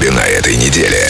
хабе на этой неделе.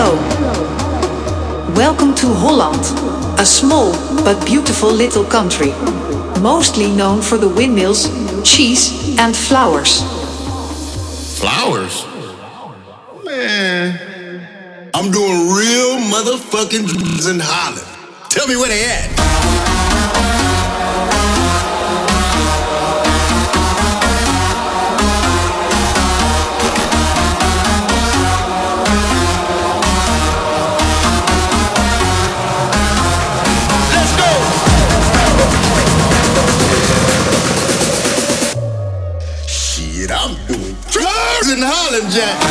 Hello. Welcome to Holland, a small but beautiful little country, mostly known for the windmills, cheese and flowers. Flowers? Man, I'm doing real motherfucking drugs in Holland. Tell me where they at. In Holland, Jack.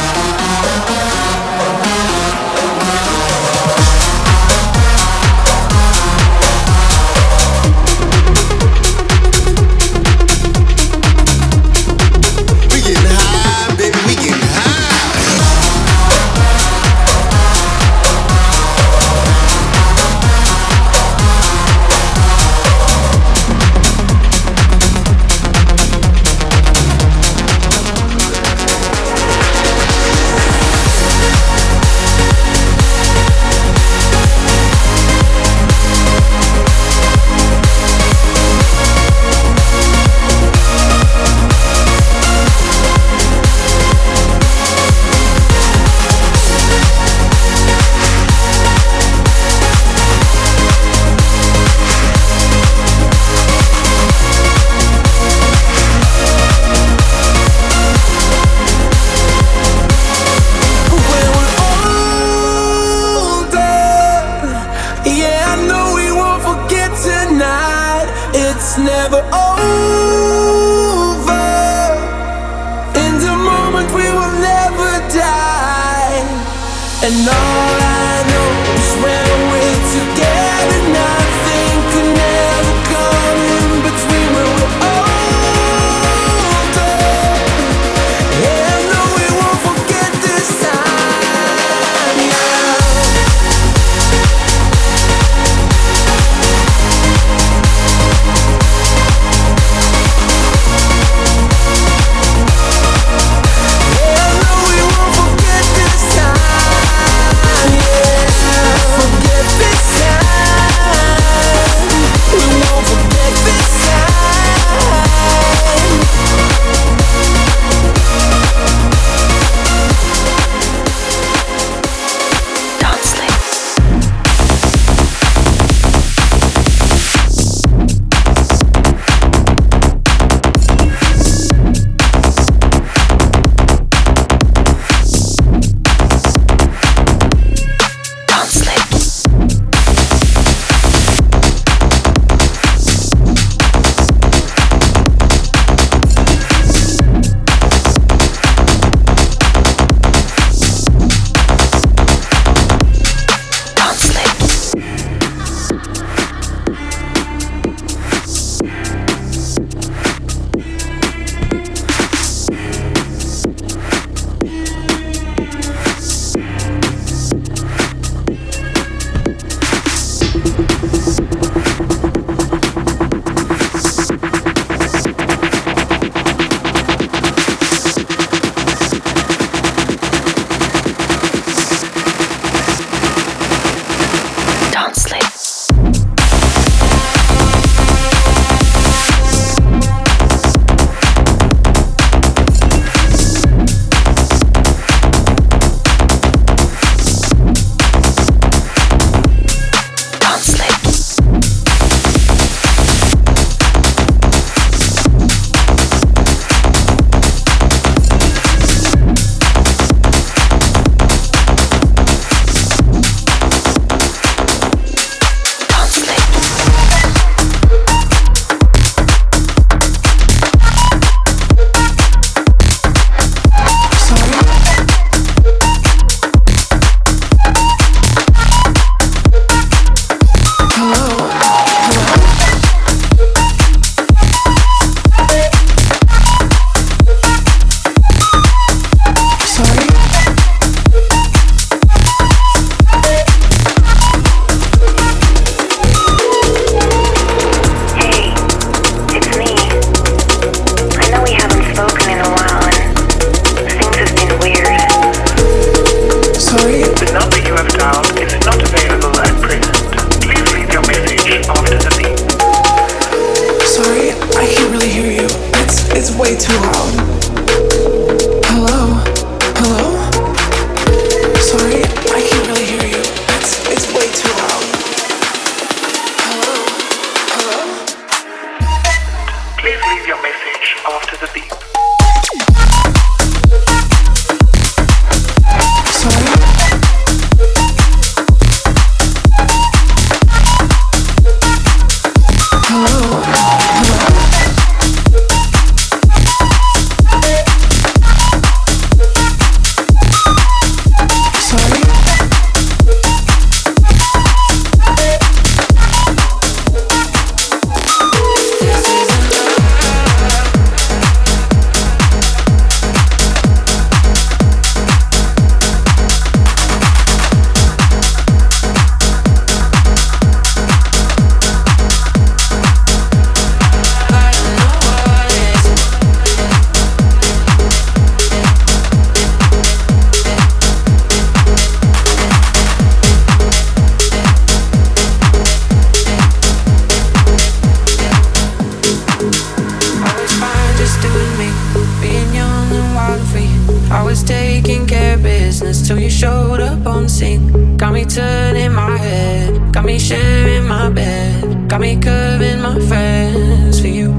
in sync. Got me turning my head, got me sharing my bed, got me curving my friends for you.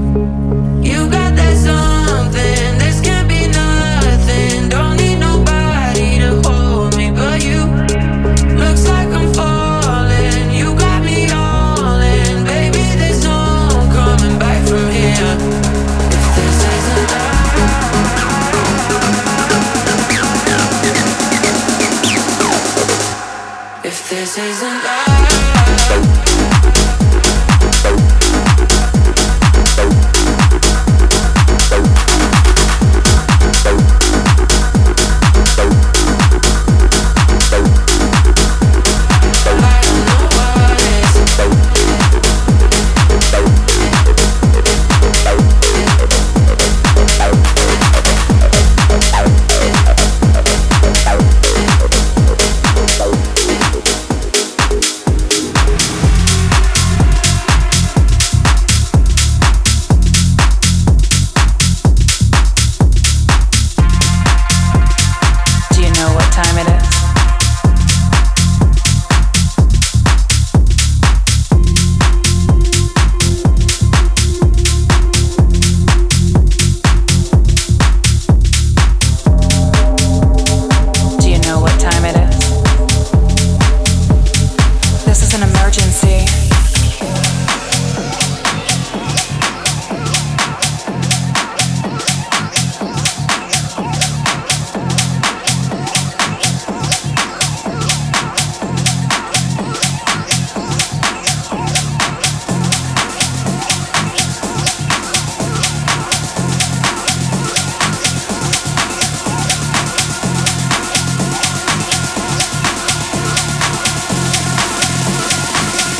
You got that something, this can't be nothing. Don't need nobody to hold me but you. Looks like I'm falling, you got me all in. Baby, there's no coming back from here. If this isn't right. If this isn't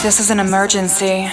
this is an emergency.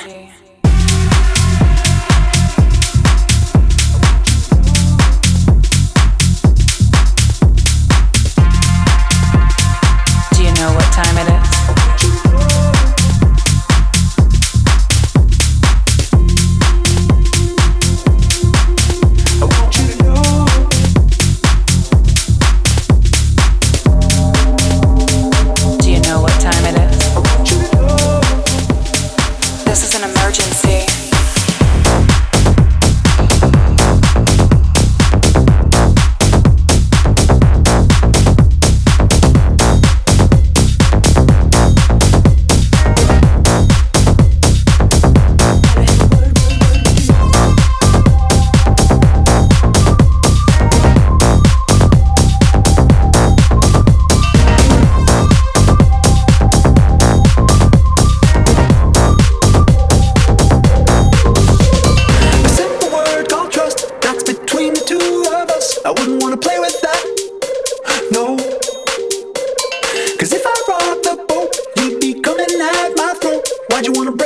You wanna break